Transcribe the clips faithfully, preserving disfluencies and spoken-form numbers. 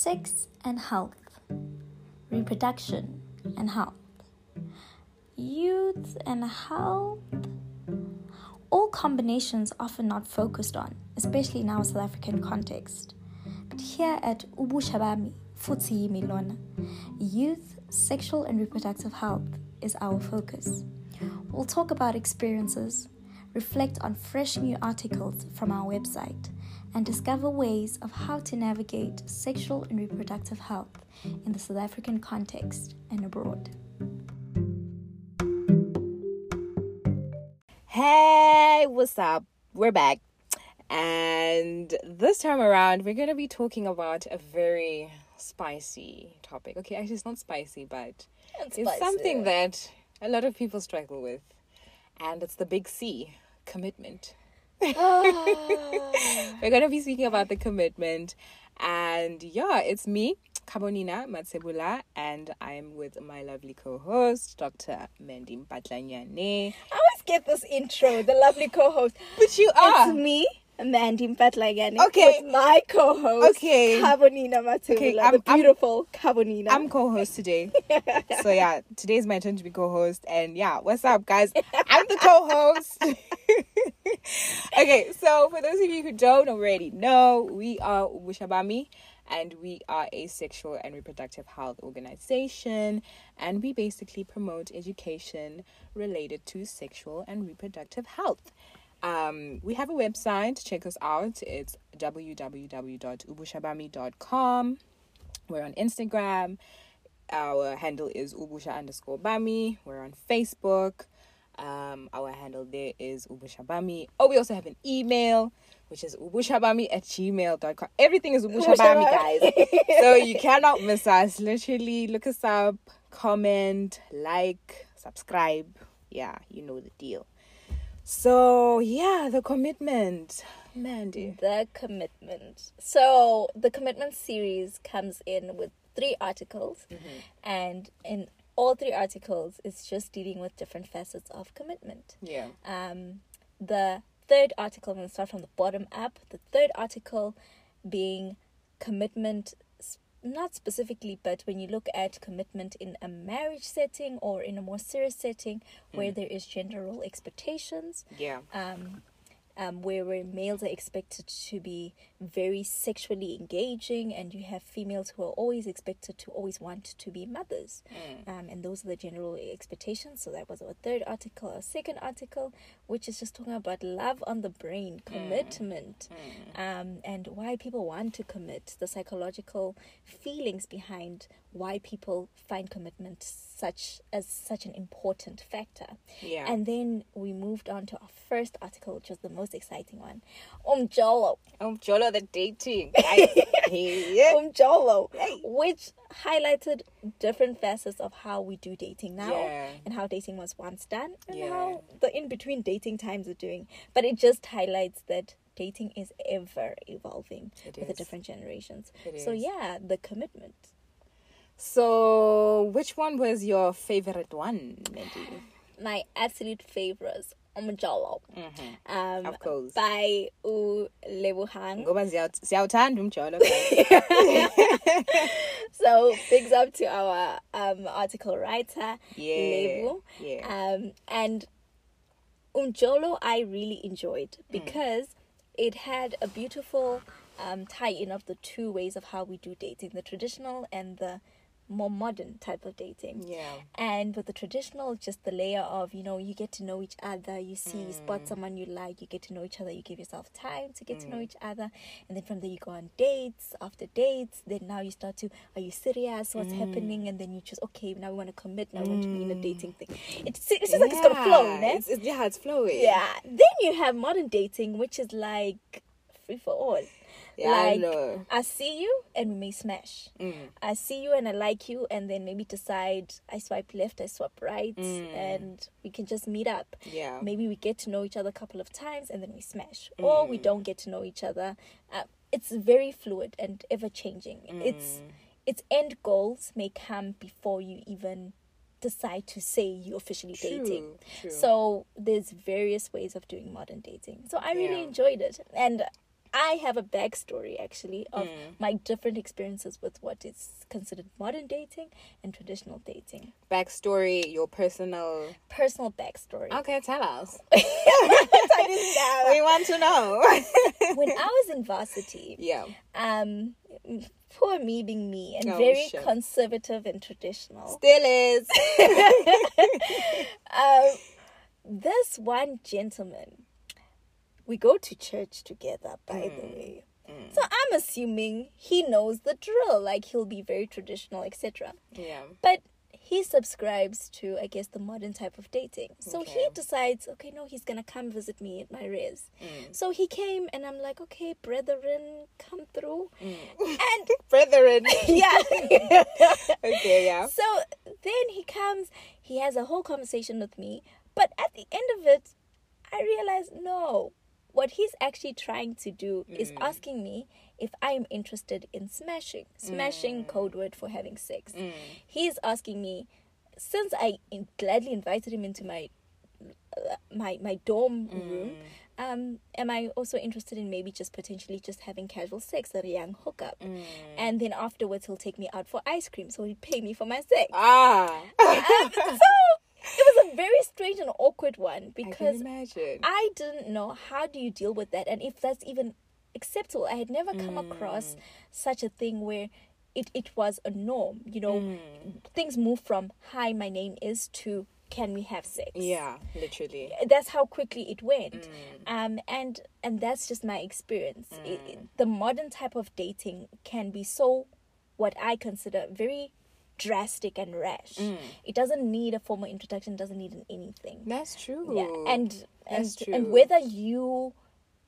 Sex and health, reproduction and health, youth and health, all combinations often not focused on, especially in our South African context. But here at Ubusha Bami, Futsi Milona, youth, sexual and reproductive health is our focus. We'll talk about experiences, reflect on fresh new articles from our website, and discover ways of how to navigate sexual and reproductive health in the South African context and abroad. Hey, what's up? We're back. And this time around, we're going to be talking about a very spicy topic. Okay, actually, it's not spicy, but it's, it's something that a lot of people struggle with. And it's the big C, commitment. Oh. We're going to be speaking about the commitment. And yeah, it's me, Khabonina Matsebula, and I'm with my lovely co-host, Doctor Mendim Patlanyane. I always get this intro, the lovely co-host. But you are. It's me, Mendim Patlanyane. Okay. With my co-host, okay. Khabonina Matsebula, okay, I'm, the beautiful I'm, Khabonina. I'm co-host today. So yeah, today's my turn to be co-host. And yeah, what's up, guys? I'm the co-host. Okay, so for those of you who don't already know, we are Ubusha Bami, and we are a sexual and reproductive health organization, and we basically promote education related to sexual and reproductive health. Um, we have a website. Check us out. It's w w w dot ubusha bami dot com. We're on Instagram. Our handle is ubusha underscore bami. We're on Facebook. Um, our handle there is Ubusha Bami. Oh, we also have an email, which is ubushabami at gmail dot com. Everything is Ubusha Bami, guys. So you cannot miss us. Literally, look us up, comment, like, subscribe. Yeah, you know the deal. So, yeah, the commitment. Mandy. The commitment. So, the commitment series comes in with three articles. Mm-hmm. And in all three articles, it's just dealing with different facets of commitment. Yeah. Um, the third article, I'm going to start from the bottom up. The third article being commitment, not specifically, but when you look at commitment in a marriage setting or in a more serious setting where mm. there is gender role expectations. Yeah. Um, um, where, where males are expected to be very sexually engaging, and you have females who are always expected to always want to be mothers. Mm. Um, and those are the general expectations. So that was our third article. Our second article, which is just talking about love on the brain, commitment, mm. Mm. Um, and why people want to commit, the psychological feelings behind why people find commitment such as such an important factor. Yeah. And then we moved on to our first article, which was the most exciting one. Mjolo. Mjolo. The dating, Mjolo, which highlighted different facets of how we do dating now, yeah. and how dating was once done, and yeah. how the in between dating times are doing. But it just highlights that dating is ever evolving it with is. the different generations. It so is. yeah, the commitment. So, which one was your favorite one, Mandy? My absolute favorites. Mjolo. Mm-hmm. Um, of course. By Lebu Hang. So, bigs up to our um, article writer, yeah. Lebu. Yeah. Um, and Mjolo I really enjoyed because mm. it had a beautiful um, tie-in of the two ways of how we do dating, the traditional and the more modern type of dating. Yeah. And with the traditional, just the layer of, you know, you get to know each other, you see, mm. you spot someone you like, you get to know each other, you give yourself time to get mm. to know each other, and then from there you go on dates after dates. Then now you start to, are you serious, what's mm. happening? And then you choose, okay, now we want to commit, now mm. we want to be in a dating thing. It's, it's just yeah. like it's gonna flow, né? It's, it's, yeah, it's flowing. Yeah. Then you have modern dating, which is like free for all. Yeah, like, no. I see you and we may smash. Mm. I see you and I like you, and then maybe decide I swipe left, I swap right, mm. and we can just meet up. Yeah. Maybe we get to know each other a couple of times and then we smash. Mm. Or we don't get to know each other. Uh, it's very fluid and ever-changing. Mm. Its its end goals may come before you even decide to say you're officially true, dating. True. So there's various ways of doing modern dating. So I yeah. really enjoyed it. And I have a backstory, actually, of mm. my different experiences with what is considered modern dating and traditional dating. Backstory, your personal... Personal backstory. Okay, tell us. We want to know. When I was in varsity, yeah. um, poor me being me, and oh, very shit. conservative and traditional. Still is. um, this one gentleman... We go to church together, by mm. the way. Mm. So I'm assuming he knows the drill. Like, he'll be very traditional, et cetera. Yeah. But he subscribes to, I guess, the modern type of dating. So okay. he decides, okay, no, he's going to come visit me at my res. Mm. So he came, and I'm like, okay, brethren, come through. Mm. And brethren. Yeah. Okay, yeah. So then he comes. He has a whole conversation with me. But at the end of it, I realize, no. What he's actually trying to do mm. is asking me if I'm interested in smashing. Smashing, mm. code word for having sex. Mm. He's asking me, since I in- gladly invited him into my uh, my my dorm mm. room, um, am I also interested in maybe just potentially just having casual sex at a young hookup? Mm. And then afterwards, he'll take me out for ice cream, so he'll pay me for my sex. Ah! Um, so... It was a very strange and awkward one because I, I didn't know how do you deal with that and if that's even acceptable. I had never come mm. across such a thing where it, it was a norm. You know, mm. things move from, hi, my name is, to can we have sex? Yeah, literally. That's how quickly it went. Mm. Um, and, and that's just my experience. Mm. It, it, the modern type of dating can be so, what I consider very... drastic and rash. Mm. It doesn't need a formal introduction, doesn't need an anything. That's true. Yeah. And and, true. and whether you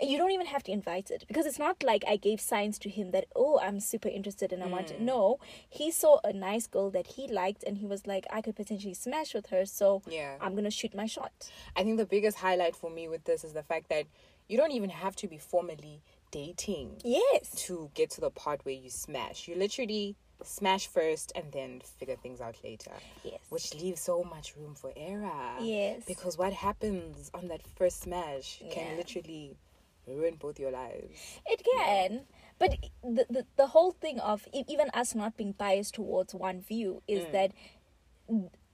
you don't even have to invite it because it's not like I gave signs to him that, oh, I'm super interested and I mm. want to. No, he saw a nice girl that he liked and he was like, I could potentially smash with her, so yeah. I'm going to shoot my shot. I think the biggest highlight for me with this is the fact that you don't even have to be formally dating yes. to get to the part where you smash. You literally smash first and then figure things out later. Yes. Which leaves so much room for error. Yes. Because what happens on that first smash yeah. can literally ruin both your lives. It can. Yeah. But the, the the whole thing of even us not being biased towards one view is mm. that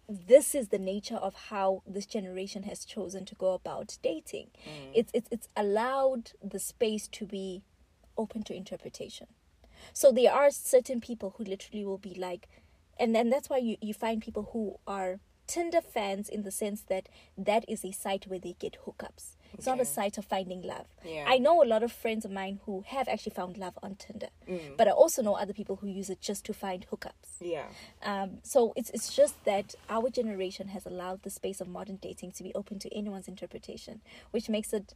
this is the nature of how this generation has chosen to go about dating. Mm. It's it's it's allowed the space to be open to interpretation. So there are certain people who literally will be like, and then that's why you, you find people who are Tinder fans in the sense that that is a site where they get hookups. It's okay. not a site of finding love. Yeah. I know a lot of friends of mine who have actually found love on Tinder, mm. but I also know other people who use it just to find hookups. Yeah. Um. So it's it's just that our generation has allowed the space of modern dating to be open to anyone's interpretation, which makes it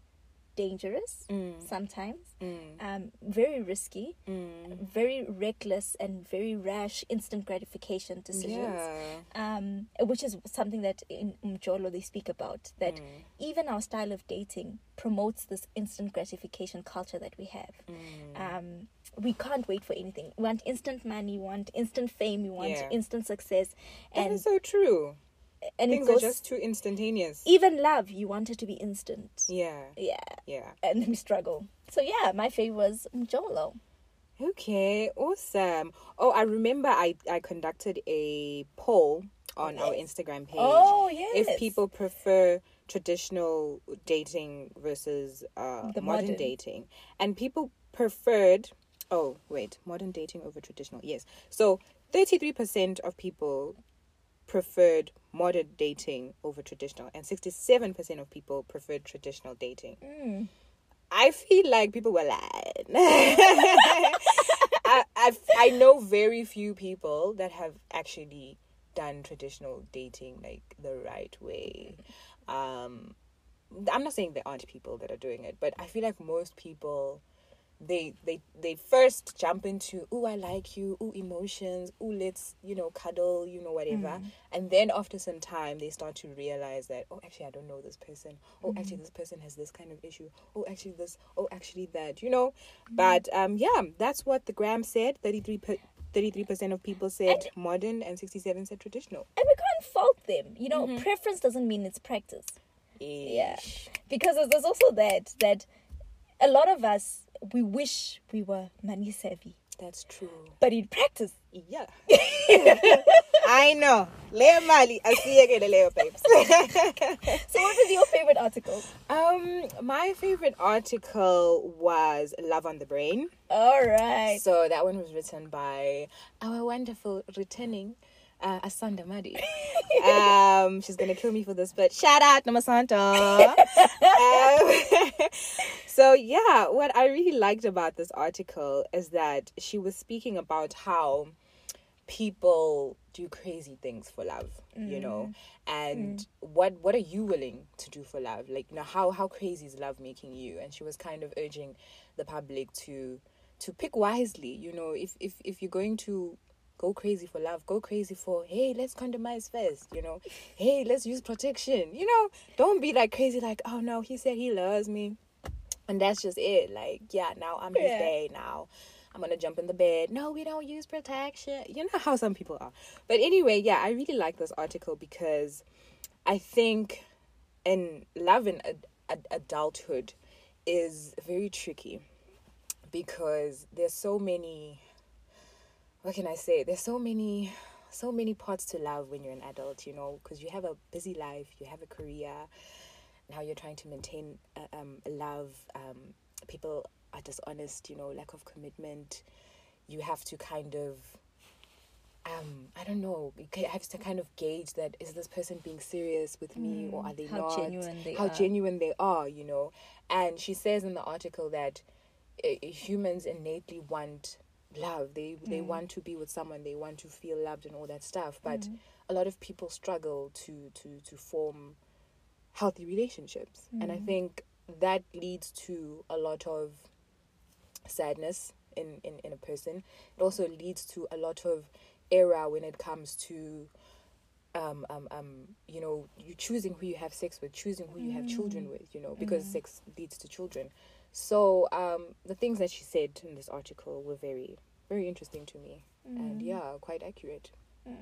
dangerous mm. sometimes, mm. um, very risky, mm. very reckless and very rash instant gratification decisions, yeah. um, which is something that in Mjolo they speak about, that mm. even our style of dating promotes this instant gratification culture that we have. Mm. Um, we can't wait for anything. We want instant money, we want instant fame, we want yeah. instant success. And that is so true. And things it goes, are just too instantaneous. Even love, you want it to be instant. Yeah. Yeah. Yeah. And then we struggle. So yeah, my fave was Mjolo. Okay, awesome. Oh, I remember I, I conducted a poll on yes. our Instagram page. Oh, yes. If people prefer traditional dating versus uh, modern, modern dating. And people preferred... Oh, wait. Modern dating over traditional. Yes. So thirty-three percent of people... preferred modern dating over traditional, and sixty-seven percent of people preferred traditional dating. Mm. I feel like people were lying. I I've, I know very few people that have actually done traditional dating like the right way. Um, I'm not saying there aren't people that are doing it, but I feel like most people... They, they they first jump into, ooh, I like you, ooh, emotions, ooh, let's, you know, cuddle, you know, whatever. Mm. And then after some time, they start to realize that, oh, actually, I don't know this person. Oh, mm. actually, this person has this kind of issue. Oh, actually, this. Oh, actually, that, you know. Mm. But, um, yeah, that's what the gram said. thirty-three percent of people said and, modern and sixty-seven percent said traditional. And we can't fault them. You know, mm-hmm. preference doesn't mean it's practice. Ish. Yeah. Because there's also that, that a lot of us... we wish we were money savvy. That's true. But in practice, yeah. I know. Leo Mali, I see again, Leo babes. So, what was your favorite article? Um, my favorite article was "Love on the Brain." All right. So that one was written by our wonderful returning uh, Asanda Madi. Um, she's gonna kill me for this, but shout out Namasanta. um, So yeah, what I really liked about this article is that she was speaking about how people do crazy things for love, mm. you know, and mm. what what are you willing to do for love? Like, you know, how how crazy is love making you? And she was kind of urging the public to to pick wisely, you know, if if if you're going to go crazy for love, go crazy for, hey, let's condomize first, you know, hey, let's use protection, you know, don't be like crazy like, oh no, he said he loves me, and that's just it. Like, yeah, now I'm his day, yeah. now I'm gonna jump in the bed. No, we don't use protection. You know how some people are. But anyway, yeah, I really like this article because I think in love in ad- ad- adulthood is very tricky because there's so many, what can I say? There's so many, so many parts to love when you're an adult, you know, because you have a busy life, you have a career. Now you're trying to maintain uh, um, love. Um, people are dishonest, you know, lack of commitment. You have to kind of, um, I don't know, you have to kind of gauge that, is this person being serious with me mm, or are they how not? Genuine they how are. genuine they are, you know. And she says in the article that uh, humans innately want love. They mm. they want to be with someone. They want to feel loved and all that stuff. But mm. a lot of people struggle to to, to form healthy relationships. Mm. And I think that leads to a lot of sadness in, in, in a person. It also leads to a lot of error when it comes to um um um you know, you choosing who you have sex with, choosing who mm. you have children with, you know, because mm. sex leads to children. So um the things that she said in this article were very, very interesting to me, mm. and yeah, quite accurate. Mm.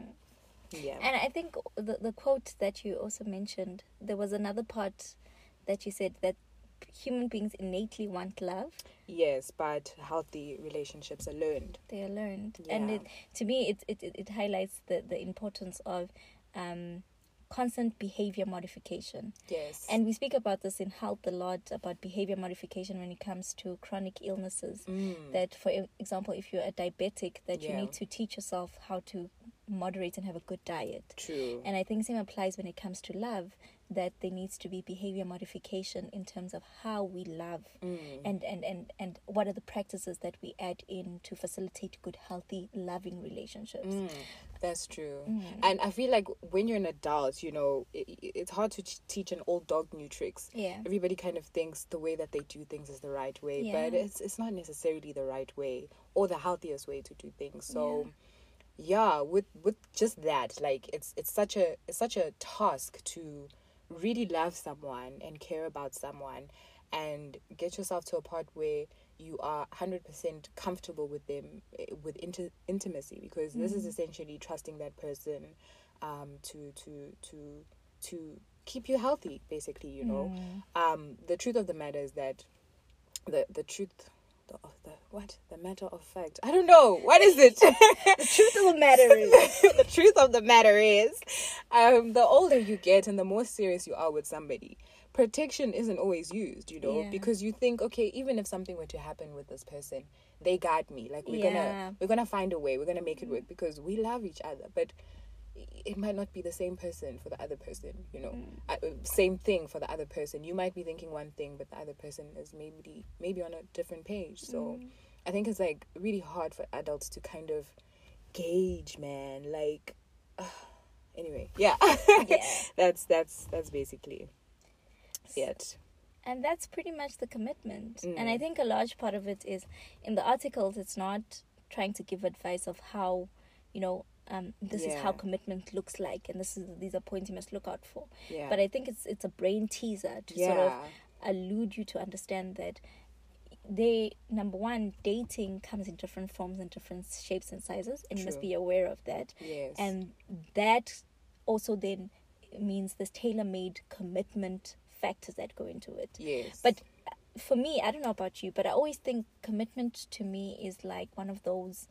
Yeah. And I think the the quote that you also mentioned, there was another part that you said that human beings innately want love. Yes, but healthy relationships are learned. They are learned. Yeah. And it, to me, it, it, it highlights the, the importance of um, constant behavior modification. Yes. And we speak about this in health a lot, about behavior modification when it comes to chronic illnesses. Mm. That, for example, if you're a diabetic, that yeah. you need to teach yourself how to moderate and have a good diet. True. And I think same applies when it comes to love, that there needs to be behavior modification in terms of how we love, mm. and, and, and, and what are the practices that we add in to facilitate good, healthy, loving relationships. Mm. That's true. Mm. And I feel like when you're an adult, you know, it, it's hard to teach an old dog new tricks. Yeah. Everybody kind of thinks the way that they do things is the right way, yeah. but it's it's not necessarily the right way or the healthiest way to do things. So... Yeah. Yeah, with with just that, like it's it's such a it's such a task to really love someone and care about someone and get yourself to a part where you are one hundred percent comfortable with them, with inti- intimacy, because mm. this is essentially trusting that person um to to to to keep you healthy, basically, you know. Mm. Um the truth of the matter is that the the truth of the what the matter of fact I don't know what is it the truth of the matter is the truth of the matter is um the older you get and the more serious you are with somebody, protection isn't always used, you know. Yeah. Because you think, okay, even if something were to happen with this person, they got me, like we're yeah. gonna we're gonna find a way, we're gonna make it work because we love each other. But it might not be the same person for the other person, you know. Mm. I, same thing for the other person. You might be thinking one thing, but the other person is maybe maybe on a different page. So mm. I think it's like really hard for adults to kind of gauge, man. Like, uh, anyway, yeah, yeah. that's that's that's basically so, it. And that's pretty much the commitment. Mm. And I think a large part of it is in the articles. It's not trying to give advice of how, you know. Um, this yeah. is how commitment looks like, and this is these are points you must look out for. Yeah. But I think it's it's a brain teaser to yeah. sort of allude you to understand that they number one, dating comes in different forms and different shapes and sizes, and True. You must be aware of that. Yes. And that also then means this tailor-made commitment factors that go into it. Yes. But for me, I don't know about you, but I always think commitment to me is like one of those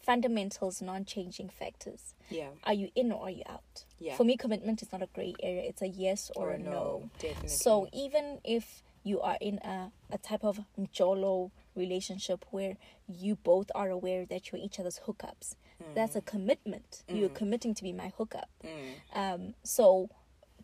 fundamentals, non-changing factors. Yeah. Are you in or are you out? Yeah. For me, commitment is not a gray area. It's a yes or, or a no. no. Definitely. So even if you are in a, a type of Mjolo relationship where you both are aware that you're each other's hookups, mm. that's a commitment. Mm. You're committing to be my hookup. Mm. Um. So...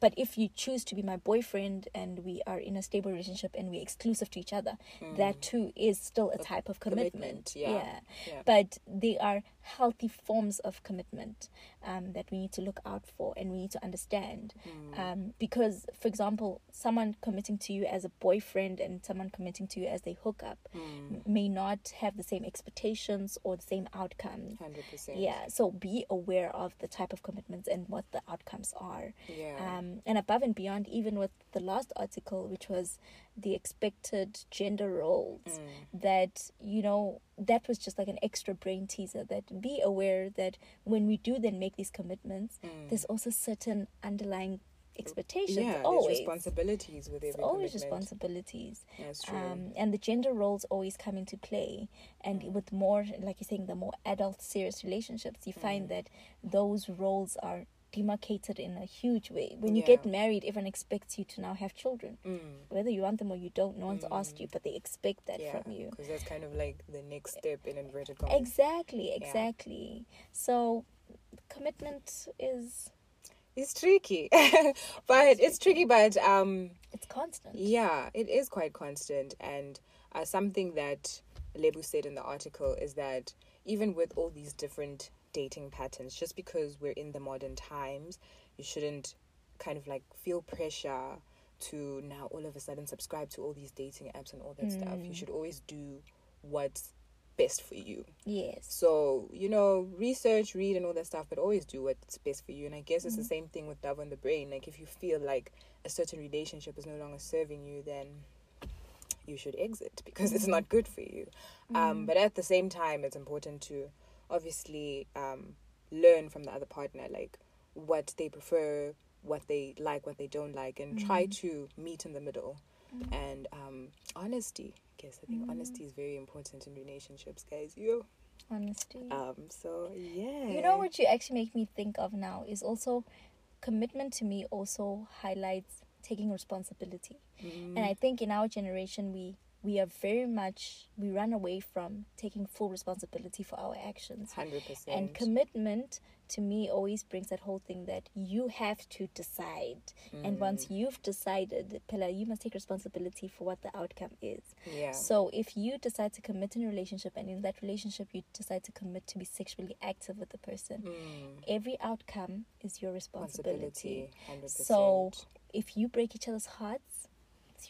But if you choose to be my boyfriend and we are in a stable relationship and we're exclusive to each other, mm. that too is still a type of commitment. commitment yeah. Yeah. yeah. But they are healthy forms of commitment um, that we need to look out for and we need to understand. Mm. Um, because, for example, someone committing to you as a boyfriend and someone committing to you as they hook up mm. may not have the same expectations or the same outcomes. one hundred percent. Yeah. So be aware of the type of commitments and what the outcomes are. Yeah. Um, And above and beyond, even with the last article, which was the expected gender roles, mm. that, you know, that was just like an extra brain teaser, that be aware that when we do then make these commitments, mm. there's also certain underlying expectations. Yeah, always. There's responsibilities with every It's always commitment. responsibilities. That's true. Um, and the gender roles always come into play. And mm. with more, like you're saying, the more adult, serious relationships, you mm. find that those roles are demarcated in a huge way. When you yeah. get married, everyone expects you to now have children, mm. whether you want them or you don't. No one's mm. asked you, but they expect that yeah, from you, because that's kind of like the next step in inverted commas. Exactly, exactly. Yeah. So, commitment is it's tricky, but it's, it's tricky. But um, it's constant. Yeah, it is quite constant, and uh, something that Lebu said in the article is that even with all these different dating patterns, just because we're in the modern times, you shouldn't kind of like feel pressure to now all of a sudden subscribe to all these dating apps and all that mm. stuff. You should always do what's best for you. Yes. So, you know, research, read and all that stuff, but always do what's best for you. And I guess it's mm. the same thing with love on the brain. Like, if you feel like a certain relationship is no longer serving you, then you should exit, because mm. it's not good for you. Mm. Um, but at the same time, it's important to obviously um learn from the other partner, like what they prefer, what they like, what they don't like, and mm-hmm. try to meet in the middle. Mm-hmm. And um honesty, I guess I think mm-hmm. honesty is very important in relationships, guys. You honesty um so yeah you know what you actually make me think of now is also commitment to me also highlights taking responsibility. Mm-hmm. And I think in our generation we We are very much, we run away from taking full responsibility for our actions. one hundred percent. And commitment, to me, always brings that whole thing that you have to decide. Mm. And once you've decided, Pella, you must take responsibility for what the outcome is. Yeah. So if you decide to commit in a relationship, and in that relationship you decide to commit to be sexually active with the person, mm. every outcome is your responsibility. one hundred percent. So if you break each other's hearts,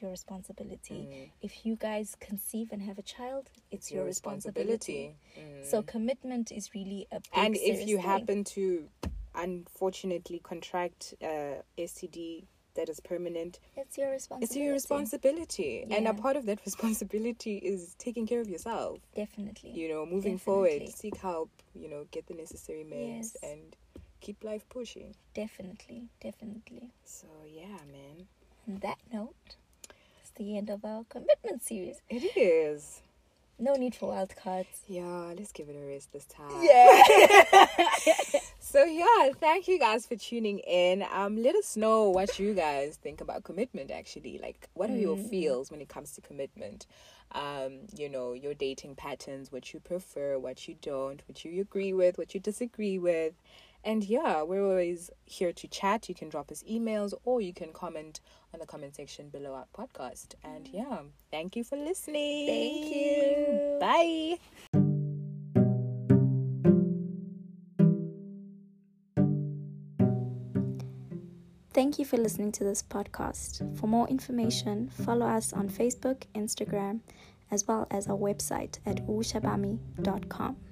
your responsibility. Mm. If you guys conceive and have a child, it's, it's your, your responsibility. responsibility. Mm. So commitment is really a big and if you thing. happen to unfortunately contract uh S T D that is permanent, it's your responsibility. It's your responsibility. Yeah. And a part of that responsibility is taking care of yourself. Definitely. You know, moving Definitely. forward, seek help, you know, get the necessary meds yes. and keep life pushing. Definitely. Definitely. So yeah, man. On that note, the end of our commitment series. It is. No need for wild cards. Yeah, let's give it a rest this time. Yeah. So yeah, thank you guys for tuning in. Um, let us know what you guys think about commitment. Actually, like, what are mm. your feels when it comes to commitment? Um, you know, your dating patterns, what you prefer, what you don't, what you agree with, what you disagree with. And yeah, we're always here to chat. You can drop us emails or you can comment on the comment section below our podcast. And yeah, thank you for listening. Thank you. Bye. Thank you for listening to this podcast. For more information, follow us on Facebook, Instagram, as well as our website at ubusha bami dot com.